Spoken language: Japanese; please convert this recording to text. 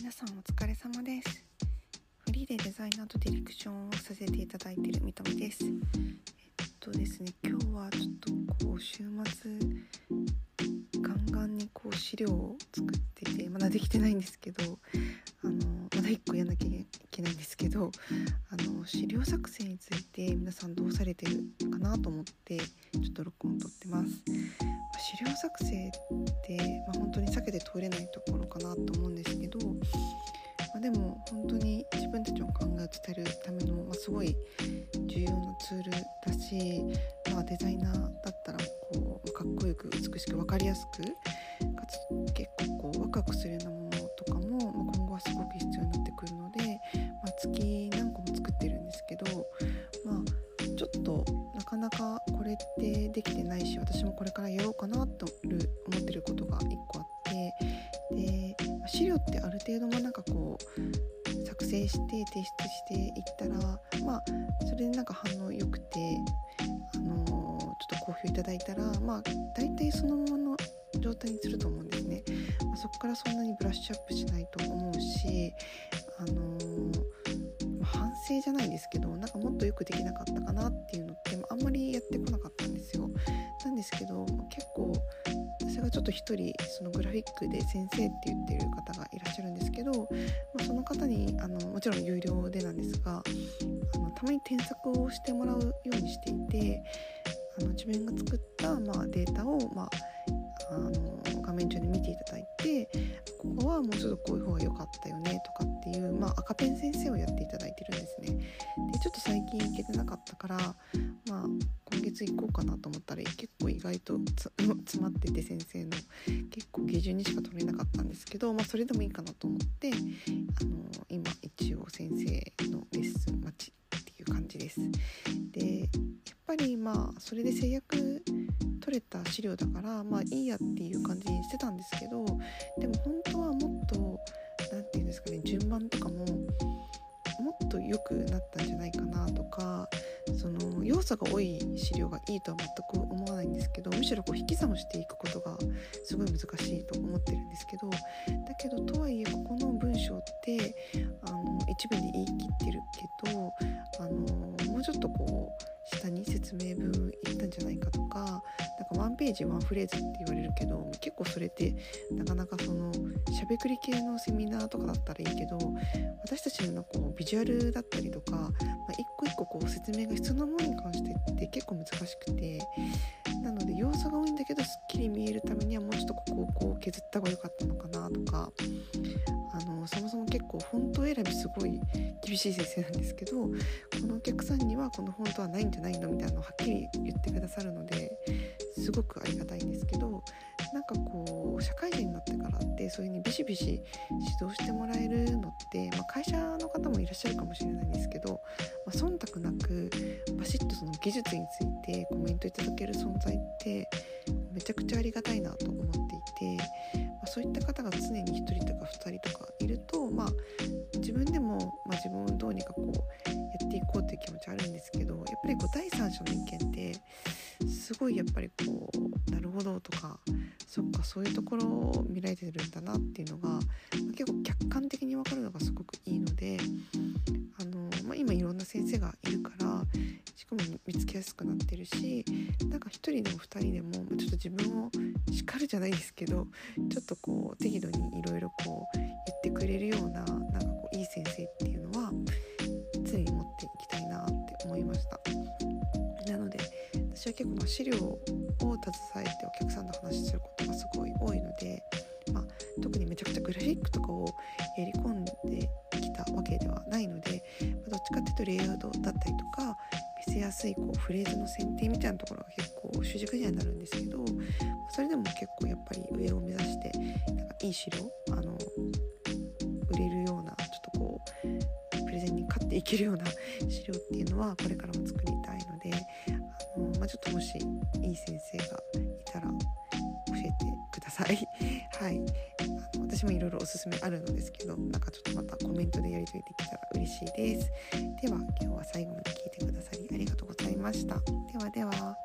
皆さんお疲れ様です。フリーでデザイナーとディレクションをさせていただいているみとみです。ですね、今日はちょっとこう週末ガンガンにこう資料を作ってて、まだできてないんですけど、まだ1個やんなきゃいけないんですけど、資料作成について皆さんどうされてるかなと思ってちょっと録音撮ってます。資料作成って、本当に避けて通れないところかなと思うんですけど、でも本当に自分たちの考えを伝えるための、すごい重要なツールだし、デザイナーだったらこうかっこよく美しく分かりやすく、かつ結構こうワクワクするようなものとかも、今後はすごく必要になってくるので、月何個も作ってるんですけど、ちょっとなかなかこれってできてないし、私もこれからやろうかなと思ってることが1個あって、で資料ってある程度作成して提出していったら、それで反応良くて、ちょっと好評いただいたら、大体そのままの状態にすると思うんですね。そこからそんなにブラッシュアップしないと思うし、反省じゃないんですけど、もっとよくできなかったかなっていうのってあんまりやってこなかったんですよ。なんですけど、結構私がちょっと一人そのグラフィックで先生って言ってる方がいらっしゃるんですけど、その方にもちろん有料でなんですが、たまに添削をしてもらうようにしていて、自分が作った、データを、画面上で見ていただいて、ここはもうちょっとこういう方が良かったよねとかっていう、赤ペン先生をやっていただいてるんですね。でちょっと最近行けてなかったから、今月行こうかなと思ったら結構意外と詰まってて、先生の結構下旬にしか取れなかったんですけど、それでもいいかなと思って、今一応先生のレッスン待ちっていう感じです。でやっぱりそれで制約取れた資料だからいいやっていう感じにしてたんですけど、でも本当はもっと順番とかももっと良くなったんじゃないかなとか、その要素が多い資料がいいとは全く思わないんですけど、むしろこう引き算をしていくことがすごい難しいと思ってるんですけど、だけどとはいえここの文章って一部で言い切ってるけど、もうちょっとこう下に説明文いったんじゃないかとか、ワンページワンフレーズって言われるけど、結構それってなかなかそのしゃべくり系のセミナーとかだったらいいけど、私たちのこうビジュアルだったりとか、一個一個こう説明が必要なものに関してって結構難しくて、なので要素が多いんだけどすっきり見えるためにはもうちょっとここをこう削った方が良かったのかなとか、そもそも結構フォント選びすごい厳しい先生なんですけど、このお客さんにはこのフォントはないんじゃないのみたいなのをはっきり言ってくださるのですごくありがたいんですけど、こう社会人になってからってそういう風にビシビシ指導してもらえるのって、会社の方もいらっしゃるかもしれないんですけど、忖度なくバシッとその技術についてコメントいただける存在ってめちゃくちゃありがたいなと思っていて、そういった方が常に1人とか2人とかいると、自分でも、自分をどうにかこうやっていこうという気持ちあるんですけど、やっぱり第三者の意見ってすごいやっぱりこうなるほどとか、そっかそういうところを見られてるんだなっていうのが、結構客観的に分かるのがすごくいいので、今いろんな先生がいるからしかも見つけやすくなってるし、一人でも二人でもちょっと自分を叱るじゃないですけど、ちょっとこう適度にいろいろこう言ってくれるような、いい先生っていうのは常に持っていきたいなって思いました。なので私は結構資料を携えてお客さんと話することがすごい多いので、特にめちゃくちゃグラフィックとかをやり込んできたわけではないので、どっちかっていうとレイアウトだったりとか見せやすいこうフレーズの選定みたいなところが結構主軸にはなるんですけど、それでも結構やっぱり上を目指していい資料売れるような、ちょっとこうプレゼンに勝っていけるような資料っていうのはこれからも作りたいので、ちょっともしいい先生がいたら教えてくださいはい、私もいろいろおすすめあるのですけど、ちょっとまたコメントでやりとりできたら嬉しいです。では今日は最後まで聞いてくださりありがとうございました。ではでは。